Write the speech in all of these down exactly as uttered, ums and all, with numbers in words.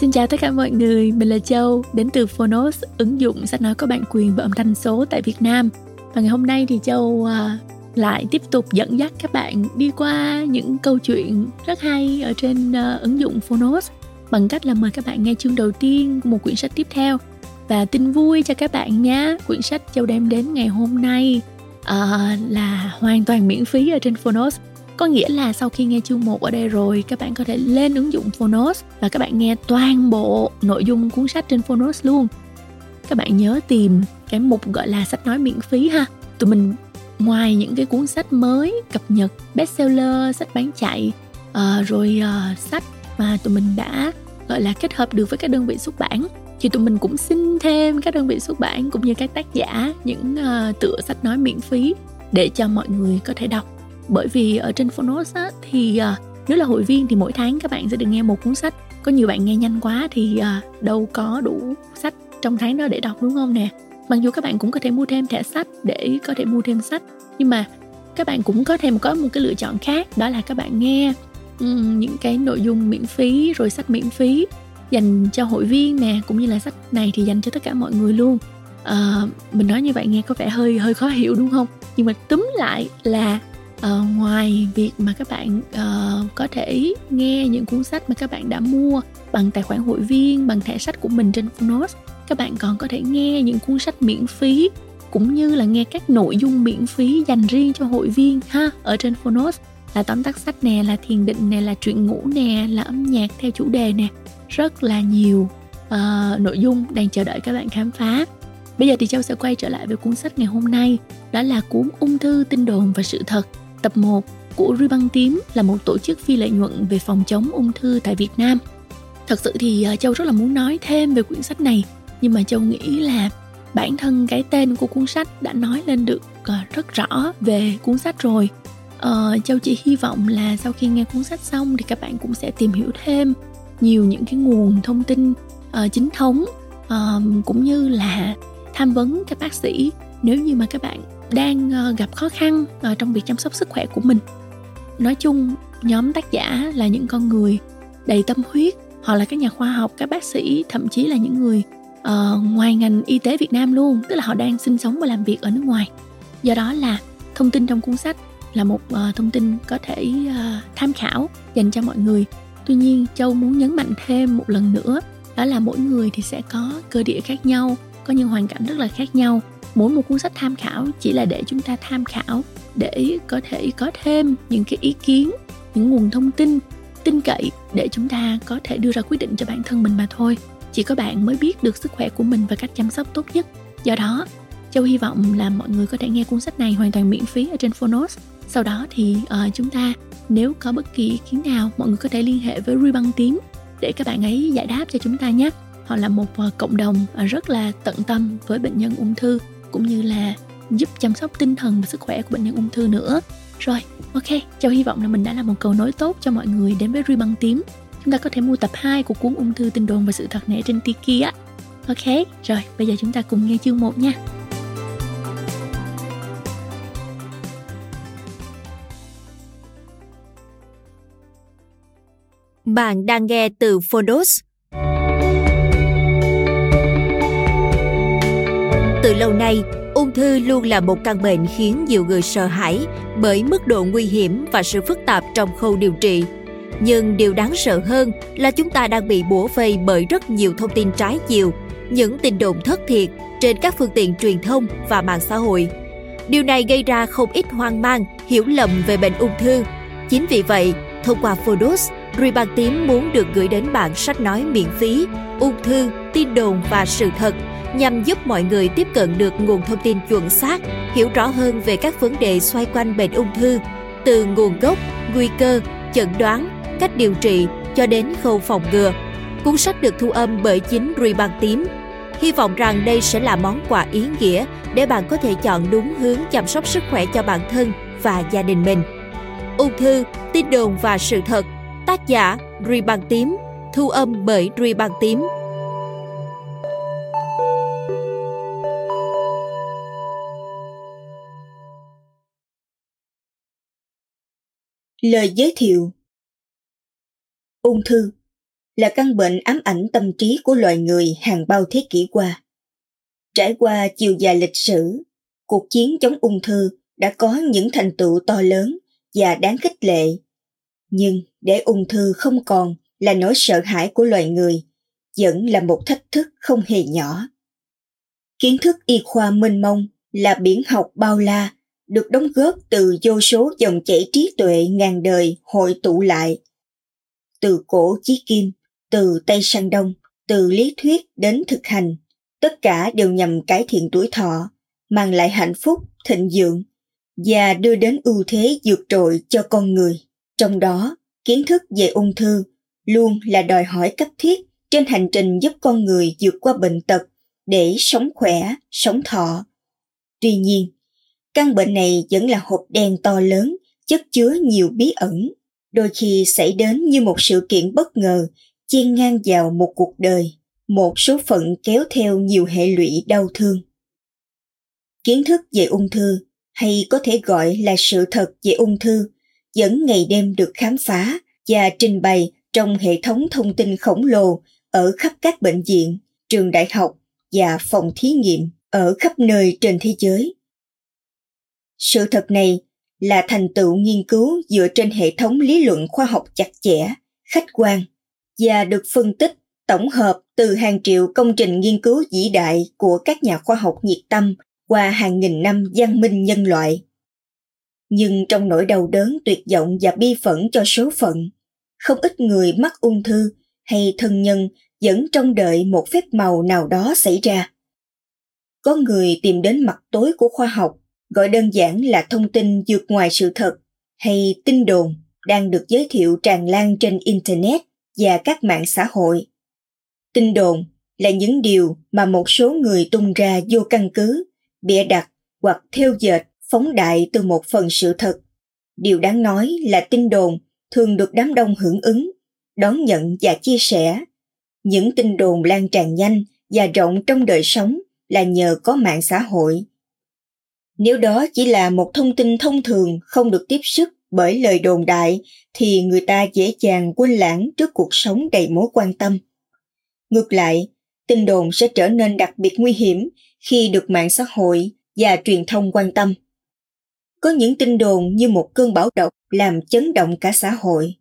Xin chào tất cả mọi người, mình là Châu, đến từ Fonos, ứng dụng sách nói có bản quyền và âm thanh số tại Việt Nam. Và ngày hôm nay thì Châu lại tiếp tục dẫn dắt các bạn đi qua những câu chuyện rất hay ở trên ứng dụng Fonos bằng cách là mời các bạn nghe chương đầu tiên của một quyển sách tiếp theo. Và tin vui cho các bạn nhé, quyển sách Châu đem đến ngày hôm nay uh, là hoàn toàn miễn phí ở trên Fonos. Có nghĩa là sau khi nghe chương một ở đây rồi, các bạn có thể lên ứng dụng Fonos và các bạn nghe toàn bộ nội dung cuốn sách trên Fonos luôn. Các bạn nhớ tìm cái mục gọi là sách nói miễn phí ha. Tụi mình ngoài những cái cuốn sách mới, cập nhật, bestseller, sách bán chạy, uh, rồi uh, sách mà tụi mình đã gọi là kết hợp được với các đơn vị xuất bản, thì tụi mình cũng xin thêm các đơn vị xuất bản cũng như các tác giả những uh, tựa sách nói miễn phí để cho mọi người có thể đọc. Bởi vì ở trên Fonos á, thì uh, nếu là hội viên thì mỗi tháng các bạn sẽ được nghe một cuốn sách. Có nhiều bạn nghe nhanh quá thì uh, đâu có đủ sách trong tháng đó để đọc đúng không nè. Mặc dù các bạn cũng có thể mua thêm thẻ sách để có thể mua thêm sách, nhưng mà các bạn cũng có thể có một cái lựa chọn khác, đó là các bạn nghe um, những cái nội dung miễn phí, rồi sách miễn phí dành cho hội viên nè, cũng như là sách này thì dành cho tất cả mọi người luôn. Uh, mình nói như vậy nghe có vẻ hơi hơi khó hiểu đúng không? Nhưng mà túm lại là Uh, ngoài việc mà các bạn uh, có thể nghe những cuốn sách mà các bạn đã mua bằng tài khoản hội viên, bằng thẻ sách của mình trên Fonos, các bạn còn có thể nghe những cuốn sách miễn phí cũng như là nghe các nội dung miễn phí dành riêng cho hội viên ha. Ở trên Fonos là tóm tắt sách nè, là thiền định nè, là truyện ngủ nè, là âm nhạc theo chủ đề nè, rất là nhiều uh, nội dung đang chờ đợi các bạn khám phá. Bây giờ thì Châu sẽ quay trở lại với cuốn sách ngày hôm nay, đó là cuốn Ung thư tin đồn và sự thật tập một của Ruy Băng Tím, là một tổ chức phi lợi nhuận về phòng chống ung thư tại Việt Nam. Thật sự thì Châu rất là muốn nói thêm về quyển sách này, nhưng mà Châu nghĩ là bản thân cái tên của cuốn sách đã nói lên được rất rõ về cuốn sách rồi. Ờ, Châu chỉ hy vọng là sau khi nghe cuốn sách xong thì các bạn cũng sẽ tìm hiểu thêm nhiều những cái nguồn thông tin uh, chính thống, uh, cũng như là tham vấn các bác sĩ nếu như mà các bạn đang gặp khó khăn trong việc chăm sóc sức khỏe của mình. Nói chung, nhóm tác giả là những con người đầy tâm huyết, họ là các nhà khoa học, các bác sĩ, thậm chí là những người uh, ngoài ngành y tế Việt Nam luôn, tức là họ đang sinh sống và làm việc ở nước ngoài. Do đó là thông tin trong cuốn sách là một uh, thông tin có thể uh, tham khảo dành cho mọi người. Tuy nhiên, Châu muốn nhấn mạnh thêm một lần nữa, đó là mỗi người thì sẽ có cơ địa khác nhau, có những hoàn cảnh rất là khác nhau. Mỗi một cuốn sách tham khảo chỉ là để chúng ta tham khảo, để có thể có thêm những cái ý kiến, những nguồn thông tin tin cậy để chúng ta có thể đưa ra quyết định cho bản thân mình mà thôi. Chỉ có bạn mới biết được sức khỏe của mình và cách chăm sóc tốt nhất. Do đó, Châu hy vọng là mọi người có thể nghe cuốn sách này hoàn toàn miễn phí ở trên Fonos. Sau đó thì uh, chúng ta nếu có bất kỳ ý kiến nào, mọi người có thể liên hệ với Ruy Băng Tím để các bạn ấy giải đáp cho chúng ta nhé. Họ là một cộng đồng rất là tận tâm với bệnh nhân ung thư, cũng như là giúp chăm sóc tinh thần và sức khỏe của bệnh nhân ung thư nữa. Rồi, ok, Châu hy vọng là mình đã làm một cầu nối tốt cho mọi người đến với Ruy Băng Tím. Chúng ta có thể mua tập hai của cuốn Ung thư tin đồn và sự thật này trên Tiki á. Ok, rồi, bây giờ chúng ta cùng nghe chương một nha. Bạn đang nghe từ Fonos. Từ lâu nay, ung thư luôn là một căn bệnh khiến nhiều người sợ hãi bởi mức độ nguy hiểm và sự phức tạp trong khâu điều trị. Nhưng điều đáng sợ hơn là chúng ta đang bị bủa vây bởi rất nhiều thông tin trái chiều, những tin đồn thất thiệt trên các phương tiện truyền thông và mạng xã hội. Điều này gây ra không ít hoang mang, hiểu lầm về bệnh ung thư. Chính vì vậy, thông qua Fonos, Ruy Băng Tím muốn được gửi đến bạn sách nói miễn phí, Ung thư, tin đồn và sự thật, nhằm giúp mọi người tiếp cận được nguồn thông tin chuẩn xác, hiểu rõ hơn về các vấn đề xoay quanh bệnh ung thư, từ nguồn gốc, nguy cơ, chẩn đoán, cách điều trị cho đến khâu phòng ngừa. Cuốn sách được thu âm bởi chính Ruy Băng Tím. Hy vọng rằng đây sẽ là món quà ý nghĩa để bạn có thể chọn đúng hướng chăm sóc sức khỏe cho bản thân và gia đình mình. Ung thư, tin đồn và sự thật, tác giả Ruy Băng Tím, thu âm bởi Ruy Băng Tím. Lời giới thiệu. Ung thư là căn bệnh ám ảnh tâm trí của loài người hàng bao thế kỷ qua. Trải qua chiều dài lịch sử, cuộc chiến chống ung thư đã có những thành tựu to lớn và đáng khích lệ. Nhưng để ung thư không còn là nỗi sợ hãi của loài người, vẫn là một thách thức không hề nhỏ. Kiến thức y khoa mênh mông là biển học bao la, được đóng góp từ vô số dòng chảy trí tuệ ngàn đời hội tụ lại. Từ cổ chí kim, từ Tây sang Đông, từ lý thuyết đến thực hành, tất cả đều nhằm cải thiện tuổi thọ, mang lại hạnh phúc, thịnh vượng và đưa đến ưu thế vượt trội cho con người. Trong đó, kiến thức về ung thư luôn là đòi hỏi cấp thiết trên hành trình giúp con người vượt qua bệnh tật để sống khỏe, sống thọ. Tuy nhiên, căn bệnh này vẫn là hộp đen to lớn, chất chứa nhiều bí ẩn, đôi khi xảy đến như một sự kiện bất ngờ, chen ngang vào một cuộc đời, một số phận kéo theo nhiều hệ lụy đau thương. Kiến thức về ung thư, hay có thể gọi là sự thật về ung thư, vẫn ngày đêm được khám phá và trình bày trong hệ thống thông tin khổng lồ ở khắp các bệnh viện, trường đại học và phòng thí nghiệm ở khắp nơi trên thế giới. Sự thật này là thành tựu nghiên cứu dựa trên hệ thống lý luận khoa học chặt chẽ, khách quan và được phân tích, tổng hợp từ hàng triệu công trình nghiên cứu vĩ đại của các nhà khoa học nhiệt tâm qua hàng nghìn năm văn minh nhân loại. Nhưng trong nỗi đau đớn, tuyệt vọng và bi phẫn cho số phận, không ít người mắc ung thư hay thân nhân vẫn trông đợi một phép màu nào đó xảy ra. Có người tìm đến mặt tối của khoa học, gọi đơn giản là thông tin vượt ngoài sự thật hay tin đồn đang được giới thiệu tràn lan trên Internet và các mạng xã hội. Tin đồn là những điều mà một số người tung ra vô căn cứ, bịa đặt hoặc thêu dệt, phóng đại từ một phần sự thật. Điều đáng nói là tin đồn thường được đám đông hưởng ứng, đón nhận và chia sẻ. Những tin đồn lan tràn nhanh và rộng trong đời sống là nhờ có mạng xã hội. Nếu đó chỉ là một thông tin thông thường không được tiếp sức bởi lời đồn đại thì người ta dễ dàng quên lãng trước cuộc sống đầy mối quan tâm. Ngược lại, tin đồn sẽ trở nên đặc biệt nguy hiểm khi được mạng xã hội và truyền thông quan tâm. Có những tin đồn như một cơn bão độc làm chấn động cả xã hội.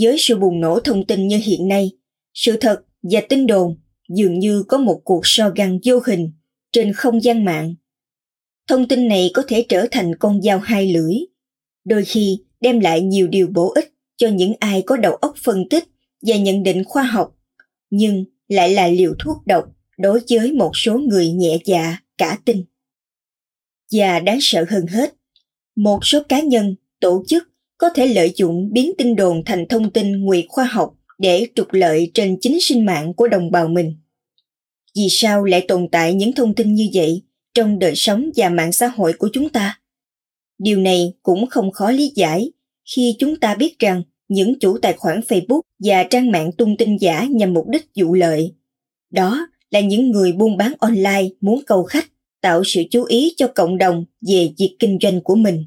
Với sự bùng nổ thông tin như hiện nay, sự thật và tin đồn dường như có một cuộc so găng vô hình trên không gian mạng. Thông tin này có thể trở thành con dao hai lưỡi, đôi khi đem lại nhiều điều bổ ích cho những ai có đầu óc phân tích và nhận định khoa học, nhưng lại là liều thuốc độc đối với một số người nhẹ dạ cả tin. Và đáng sợ hơn hết, một số cá nhân, tổ chức có thể lợi dụng biến tin đồn thành thông tin ngụy khoa học để trục lợi trên chính sinh mạng của đồng bào mình. Vì sao lại tồn tại những thông tin như vậy trong đời sống và mạng xã hội của chúng ta? Điều này cũng không khó lý giải khi chúng ta biết rằng những chủ tài khoản Facebook và trang mạng tung tin giả nhằm mục đích vụ lợi. Đó là những người buôn bán online muốn câu khách, tạo sự chú ý cho cộng đồng về việc kinh doanh của mình.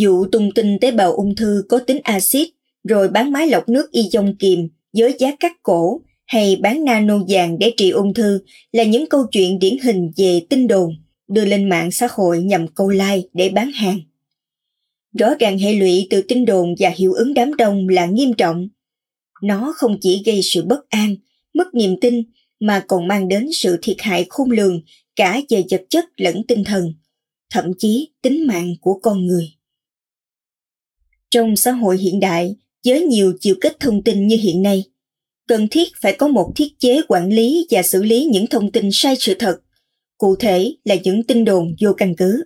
Vụ tung tin tế bào ung thư có tính axit rồi bán máy lọc nước ion kiềm với giá cắt cổ hay bán nano vàng để trị ung thư là những câu chuyện điển hình về tin đồn đưa lên mạng xã hội nhằm câu like để bán hàng. Rõ ràng hệ lụy từ tin đồn và hiệu ứng đám đông là nghiêm trọng. Nó không chỉ gây sự bất an, mất niềm tin mà còn mang đến sự thiệt hại khôn lường cả về vật chất lẫn tinh thần, thậm chí tính mạng của con người. Trong xã hội hiện đại, với nhiều chiều kích thông tin như hiện nay, cần thiết phải có một thiết chế quản lý và xử lý những thông tin sai sự thật, cụ thể là những tin đồn vô căn cứ.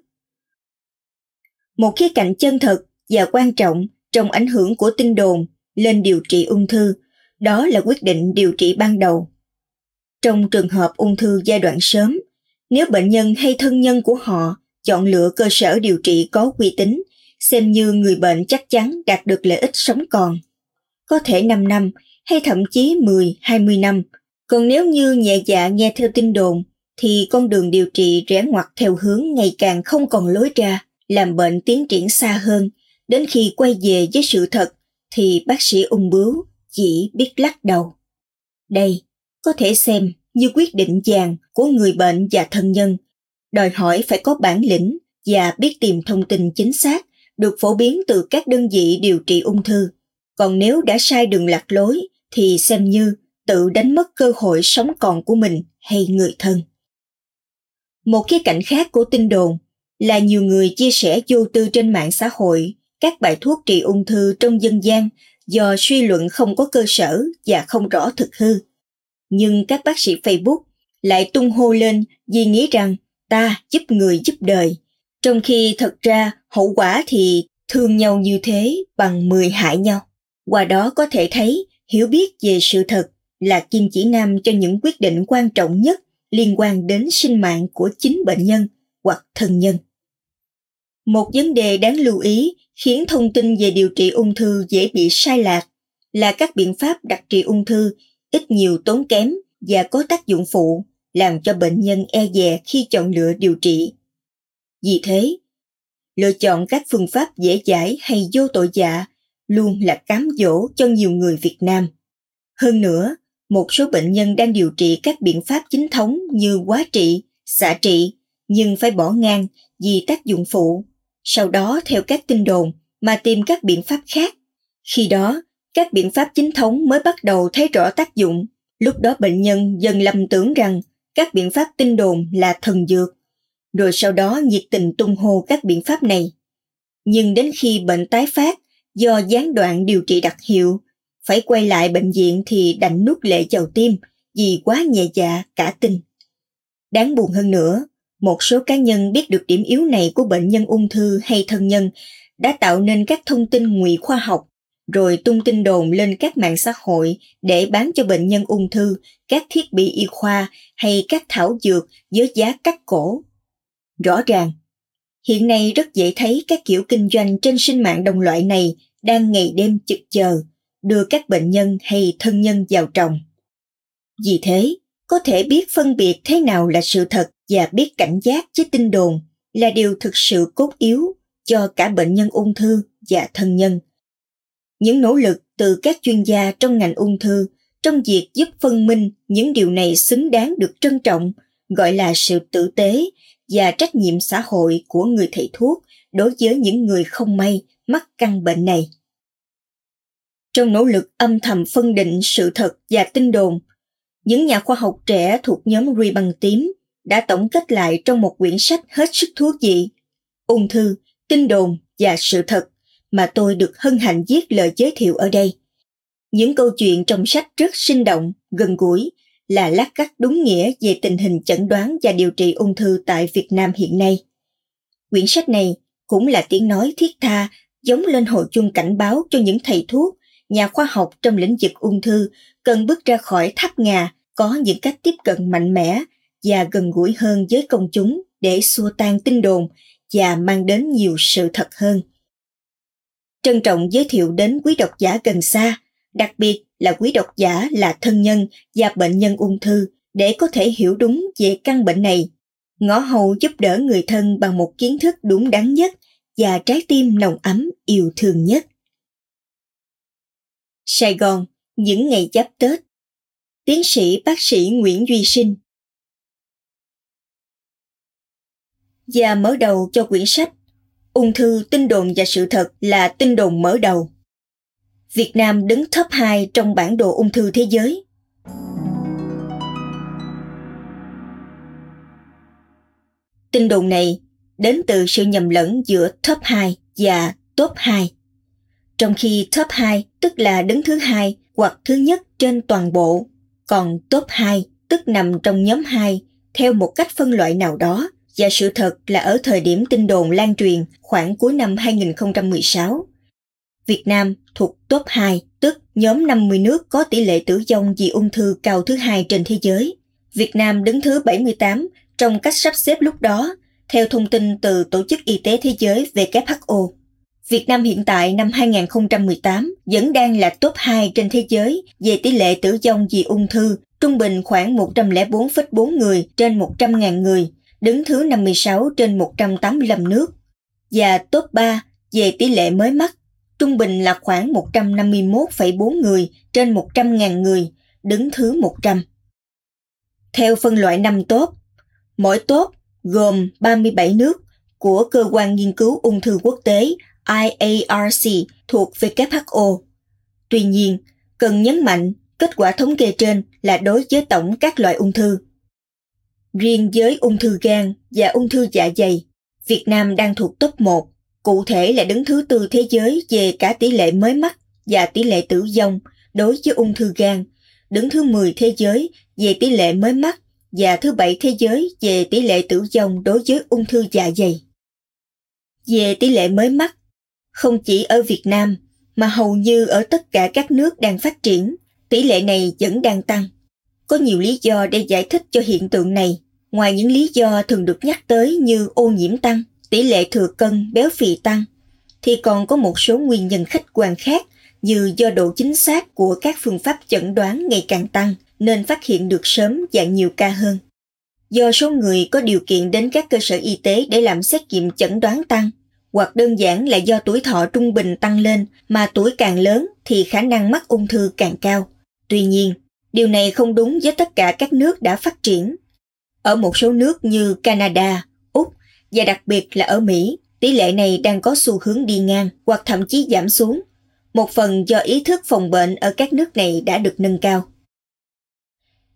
Một khía cạnh chân thật và quan trọng trong ảnh hưởng của tin đồn lên điều trị ung thư, đó là quyết định điều trị ban đầu. Trong trường hợp ung thư giai đoạn sớm, nếu bệnh nhân hay thân nhân của họ chọn lựa cơ sở điều trị có uy tín, xem như người bệnh chắc chắn đạt được lợi ích sống còn, có thể năm năm hay thậm chí mười, hai mươi năm. Còn nếu như nhẹ dạ nghe theo tin đồn, thì con đường điều trị rẽ ngoặt theo hướng ngày càng không còn lối ra, làm bệnh tiến triển xa hơn, đến khi quay về với sự thật thì bác sĩ ung bướu chỉ biết lắc đầu. Đây có thể xem như quyết định vàng của người bệnh và thân nhân, đòi hỏi phải có bản lĩnh và biết tìm thông tin chính xác được phổ biến từ các đơn vị điều trị ung thư. Còn nếu đã sai đường lạc lối thì xem như tự đánh mất cơ hội sống còn của mình hay người thân. Một khía cạnh khác của tin đồn là nhiều người chia sẻ vô tư trên mạng xã hội các bài thuốc trị ung thư trong dân gian do suy luận không có cơ sở và không rõ thực hư. Nhưng các bác sĩ Facebook lại tung hô lên vì nghĩ rằng ta giúp người giúp đời, trong khi thật ra hậu quả thì thương nhau như thế bằng mười hại nhau. Qua đó có thể thấy hiểu biết về sự thật là kim chỉ nam cho những quyết định quan trọng nhất liên quan đến sinh mạng của chính bệnh nhân hoặc thân nhân. Một vấn đề đáng lưu ý khiến thông tin về điều trị ung thư dễ bị sai lạc là các biện pháp đặc trị ung thư ít nhiều tốn kém và có tác dụng phụ, làm cho bệnh nhân e dè khi chọn lựa điều trị. Vì thế, lựa chọn các phương pháp dễ dãi hay vô tội vạ luôn là cám dỗ cho nhiều người Việt Nam. Hơn nữa, một số bệnh nhân đang điều trị các biện pháp chính thống như hóa trị, xạ trị, nhưng phải bỏ ngang vì tác dụng phụ, sau đó theo các tin đồn mà tìm các biện pháp khác. Khi đó, các biện pháp chính thống mới bắt đầu thấy rõ tác dụng, lúc đó bệnh nhân dần lầm tưởng rằng các biện pháp tin đồn là thần dược, rồi sau đó nhiệt tình tung hô các biện pháp này. Nhưng đến khi bệnh tái phát do gián đoạn điều trị đặc hiệu, phải quay lại bệnh viện thì đành nuốt lệ vào tim vì quá nhẹ dạ cả tin. Đáng buồn hơn nữa, một số cá nhân biết được điểm yếu này của bệnh nhân ung thư hay thân nhân đã tạo nên các thông tin ngụy khoa học, rồi tung tin đồn lên các mạng xã hội để bán cho bệnh nhân ung thư các thiết bị y khoa hay các thảo dược với giá cắt cổ. Rõ ràng, hiện nay rất dễ thấy các kiểu kinh doanh trên sinh mạng đồng loại này đang ngày đêm chực chờ, đưa các bệnh nhân hay thân nhân vào tròng. Vì thế, có thể biết phân biệt thế nào là sự thật và biết cảnh giác với tin đồn là điều thực sự cốt yếu cho cả bệnh nhân ung thư và thân nhân. Những nỗ lực từ các chuyên gia trong ngành ung thư trong việc giúp phân minh những điều này xứng đáng được trân trọng, gọi là sự tử tế và trách nhiệm xã hội của người thầy thuốc đối với những người không may mắc căn bệnh này. Trong nỗ lực âm thầm phân định sự thật và tin đồn, những nhà khoa học trẻ thuộc nhóm Ruy Băng Tím đã tổng kết lại trong một quyển sách hết sức thú vị, Ung thư, tin đồn và sự thật, mà tôi được hân hạnh viết lời giới thiệu ở đây. Những câu chuyện trong sách rất sinh động, gần gũi, là lát cắt đúng nghĩa về tình hình chẩn đoán và điều trị ung thư tại Việt Nam hiện nay. Quyển sách này cũng là tiếng nói thiết tha, giống lên hồi chuông cảnh báo cho những thầy thuốc, nhà khoa học trong lĩnh vực ung thư cần bước ra khỏi tháp ngà, có những cách tiếp cận mạnh mẽ và gần gũi hơn với công chúng để xua tan tin đồn và mang đến nhiều sự thật hơn. Trân trọng giới thiệu đến quý độc giả gần xa, đặc biệt là quý độc giả là thân nhân và bệnh nhân ung thư để có thể hiểu đúng về căn bệnh này, ngõ hầu giúp đỡ người thân bằng một kiến thức đúng đắn nhất và trái tim nồng ấm yêu thương nhất. Sài Gòn, những ngày giáp Tết. Tiến sĩ bác sĩ Nguyễn Duy Sinh. Và mở đầu cho quyển sách Ung thư, tin đồn và sự thật là tin đồn mở đầu. Việt Nam đứng top hai trong bản đồ ung thư thế giới. Tin đồn này đến từ sự nhầm lẫn giữa top hai và top hai. Trong khi top hai tức là đứng thứ hai hoặc thứ nhất trên toàn bộ, còn top hai tức nằm trong nhóm hai theo một cách phân loại nào đó, và sự thật là ở thời điểm tin đồn lan truyền khoảng cuối năm hai không một sáu. Việt Nam thuộc top hai, tức nhóm năm mươi nước có tỷ lệ tử vong vì ung thư cao thứ hai trên thế giới. Việt Nam đứng thứ bảy mươi tám trong cách sắp xếp lúc đó, theo thông tin từ Tổ chức Y tế Thế giới W H O. Việt Nam hiện tại năm hai không một tám vẫn đang là top hai trên thế giới về tỷ lệ tử vong vì ung thư, trung bình khoảng một trăm lẻ bốn phẩy bốn người trên một trăm nghìn người, đứng thứ năm mươi sáu trên một trăm tám mươi lăm nước. Và top ba về tỷ lệ mới mắc, Trung bình là khoảng một trăm năm mươi mốt phẩy bốn người trên một trăm nghìn người, đứng thứ một trăm. Theo phân loại năm tốp, mỗi tốp gồm ba mươi bảy nước của Cơ quan Nghiên cứu Ung thư Quốc tế I A R C thuộc W H O. Tuy nhiên, cần nhấn mạnh kết quả thống kê trên là đối với tổng các loại ung thư. Riêng với ung thư gan và ung thư dạ dày, Việt Nam đang thuộc top một, cụ thể là đứng thứ tư thế giới về cả tỷ lệ mới mắc và tỷ lệ tử vong đối với ung thư gan, đứng thứ mười thế giới về tỷ lệ mới mắc và thứ bảy thế giới về tỷ lệ tử vong đối với ung thư dạ dày. Về tỷ lệ mới mắc, không chỉ ở Việt Nam mà hầu như ở tất cả các nước đang phát triển, tỷ lệ này vẫn đang tăng. Có nhiều lý do để giải thích cho hiện tượng này, ngoài những lý do thường được nhắc tới như ô nhiễm tăng, tỷ lệ thừa cân, béo phì tăng, thì còn có một số nguyên nhân khách quan khác như do độ chính xác của các phương pháp chẩn đoán ngày càng tăng nên phát hiện được sớm và nhiều ca hơn. Do số người có điều kiện đến các cơ sở y tế để làm xét nghiệm chẩn đoán tăng, hoặc đơn giản là do tuổi thọ trung bình tăng lên mà tuổi càng lớn thì khả năng mắc ung thư càng cao. Tuy nhiên, điều này không đúng với tất cả các nước đã phát triển. Ở một số nước như Canada, Úc và đặc biệt là ở Mỹ, tỷ lệ này đang có xu hướng đi ngang hoặc thậm chí giảm xuống, một phần do ý thức phòng bệnh ở các nước này đã được nâng cao.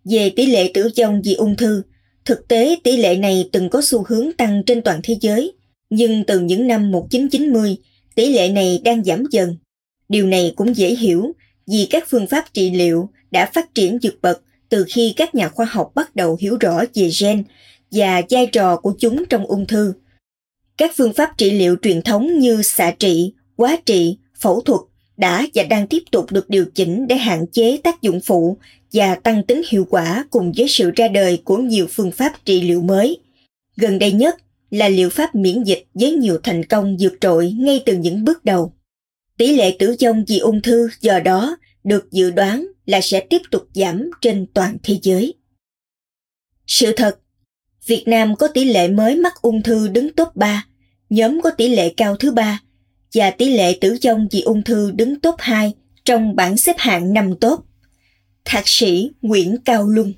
Về tỷ lệ tử vong vì ung thư, thực tế tỷ lệ này từng có xu hướng tăng trên toàn thế giới, nhưng từ những năm một nghìn chín trăm chín mươi, tỷ lệ này đang giảm dần. Điều này cũng dễ hiểu vì các phương pháp trị liệu đã phát triển vượt bậc từ khi các nhà khoa học bắt đầu hiểu rõ về gen và vai trò của chúng trong ung thư. Các phương pháp trị liệu truyền thống như xạ trị, hóa trị, phẫu thuật đã và đang tiếp tục được điều chỉnh để hạn chế tác dụng phụ và tăng tính hiệu quả cùng với sự ra đời của nhiều phương pháp trị liệu mới. Gần đây nhất là liệu pháp miễn dịch với nhiều thành công vượt trội ngay từ những bước đầu. Tỷ lệ tử vong vì ung thư do đó được dự đoán là sẽ tiếp tục giảm trên toàn thế giới. Sự thật, Việt Nam có tỷ lệ mới mắc ung thư đứng top ba, nhóm có tỷ lệ cao thứ ba và tỷ lệ tử vong vì ung thư đứng top hai trong bảng xếp hạng năm top. Thạc sĩ Nguyễn Cao Lung.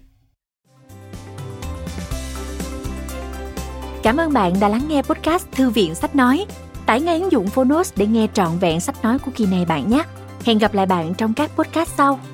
Cảm ơn bạn đã lắng nghe podcast Thư viện Sách Nói. Tải ngay ứng dụng Fonos để nghe trọn vẹn sách nói của kỳ này bạn nhé. Hẹn gặp lại bạn trong các podcast sau.